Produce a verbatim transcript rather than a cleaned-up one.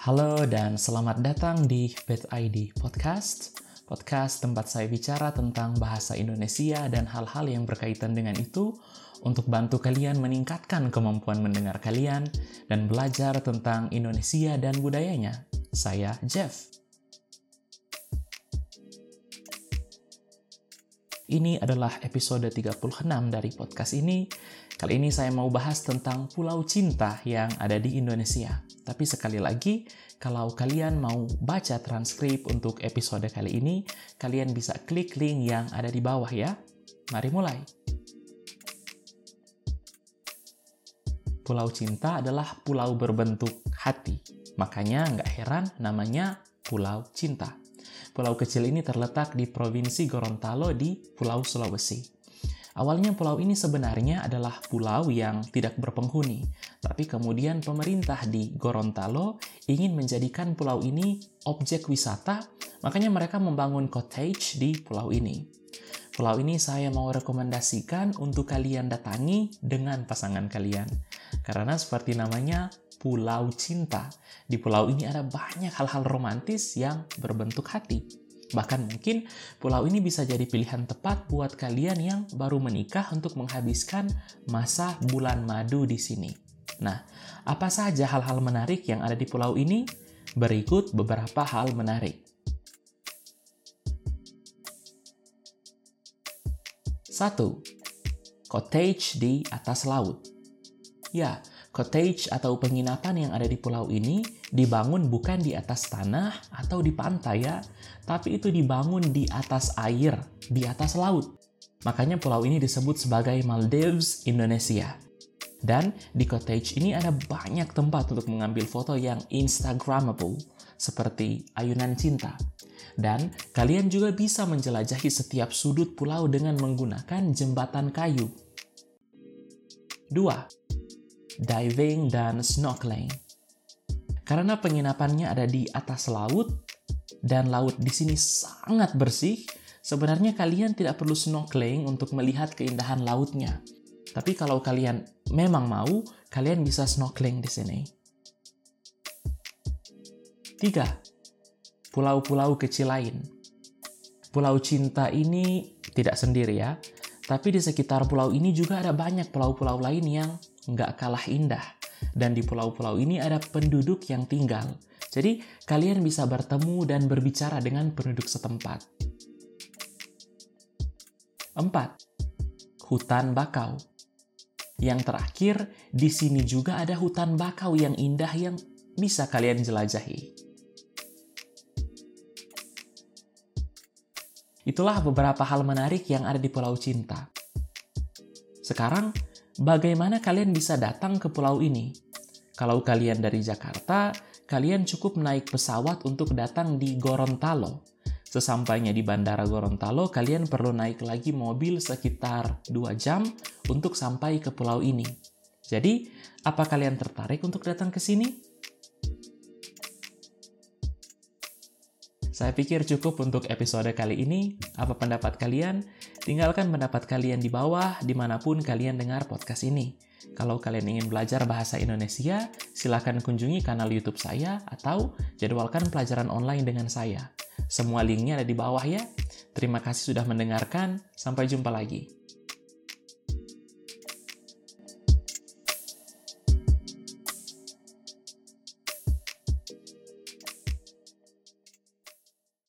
Halo dan selamat datang di Bet I D Podcast. Podcast tempat saya bicara tentang bahasa Indonesia dan hal-hal yang berkaitan dengan itu untuk bantu kalian meningkatkan kemampuan mendengar kalian dan belajar tentang Indonesia dan budayanya. Saya Jeff. Ini adalah episode tiga puluh enam dari podcast ini. Kali ini saya mau bahas tentang Pulau Cinta yang ada di Indonesia. Tapi sekali lagi, kalau kalian mau baca transkrip untuk episode kali ini, kalian bisa klik link yang ada di bawah ya. Mari mulai. Pulau Cinta adalah pulau berbentuk hati. Makanya nggak heran namanya Pulau Cinta. Pulau kecil ini terletak di Provinsi Gorontalo di Pulau Sulawesi. Awalnya pulau ini sebenarnya adalah pulau yang tidak berpenghuni, tapi kemudian pemerintah di Gorontalo ingin menjadikan pulau ini objek wisata, makanya mereka membangun cottage di pulau ini. Pulau ini saya mau rekomendasikan untuk kalian datangi dengan pasangan kalian, karena seperti namanya, Pulau Cinta. Di pulau ini ada banyak hal-hal romantis yang berbentuk hati. Bahkan mungkin pulau ini bisa jadi pilihan tepat buat kalian yang baru menikah untuk menghabiskan masa bulan madu di sini. Nah, apa saja hal-hal menarik yang ada di pulau ini? Berikut beberapa hal menarik. Satu. Cottage di atas laut. Ya, cottage atau penginapan yang ada di pulau ini dibangun bukan di atas tanah atau di pantai ya, tapi itu dibangun di atas air, di atas laut. Makanya pulau ini disebut sebagai Maldives Indonesia. Dan di cottage ini ada banyak tempat untuk mengambil foto yang instagramable, seperti ayunan cinta. Dan kalian juga bisa menjelajahi setiap sudut pulau dengan menggunakan jembatan kayu. Dua. Diving dan snorkeling. Karena penginapannya ada di atas laut dan laut di sini sangat bersih, sebenarnya kalian tidak perlu snorkeling untuk melihat keindahan lautnya. Tapi kalau kalian memang mau, kalian bisa snorkeling di sini. Tiga. Pulau-pulau kecil lain. Pulau Cinta ini tidak sendiri ya, tapi di sekitar pulau ini juga ada banyak pulau-pulau lain yang nggak kalah indah. Dan di pulau-pulau ini ada penduduk yang tinggal. Jadi, kalian bisa bertemu dan berbicara dengan penduduk setempat. Empat. Hutan bakau. Yang terakhir, di sini juga ada hutan bakau yang indah yang bisa kalian jelajahi. Itulah beberapa hal menarik yang ada di Pulau Cinta. Sekarang, bagaimana kalian bisa datang ke pulau ini? Kalau kalian dari Jakarta, kalian cukup naik pesawat untuk datang di Gorontalo. Sesampainya di Bandara Gorontalo, kalian perlu naik lagi mobil sekitar dua jam untuk sampai ke pulau ini. Jadi, apa kalian tertarik untuk datang ke sini? Saya pikir cukup untuk episode kali ini. Apa pendapat kalian? Tinggalkan pendapat kalian di bawah dimanapun kalian dengar podcast ini. Kalau kalian ingin belajar bahasa Indonesia, silakan kunjungi kanal YouTube saya atau jadwalkan pelajaran online dengan saya. Semua linknya ada di bawah ya. Terima kasih sudah mendengarkan. Sampai jumpa lagi.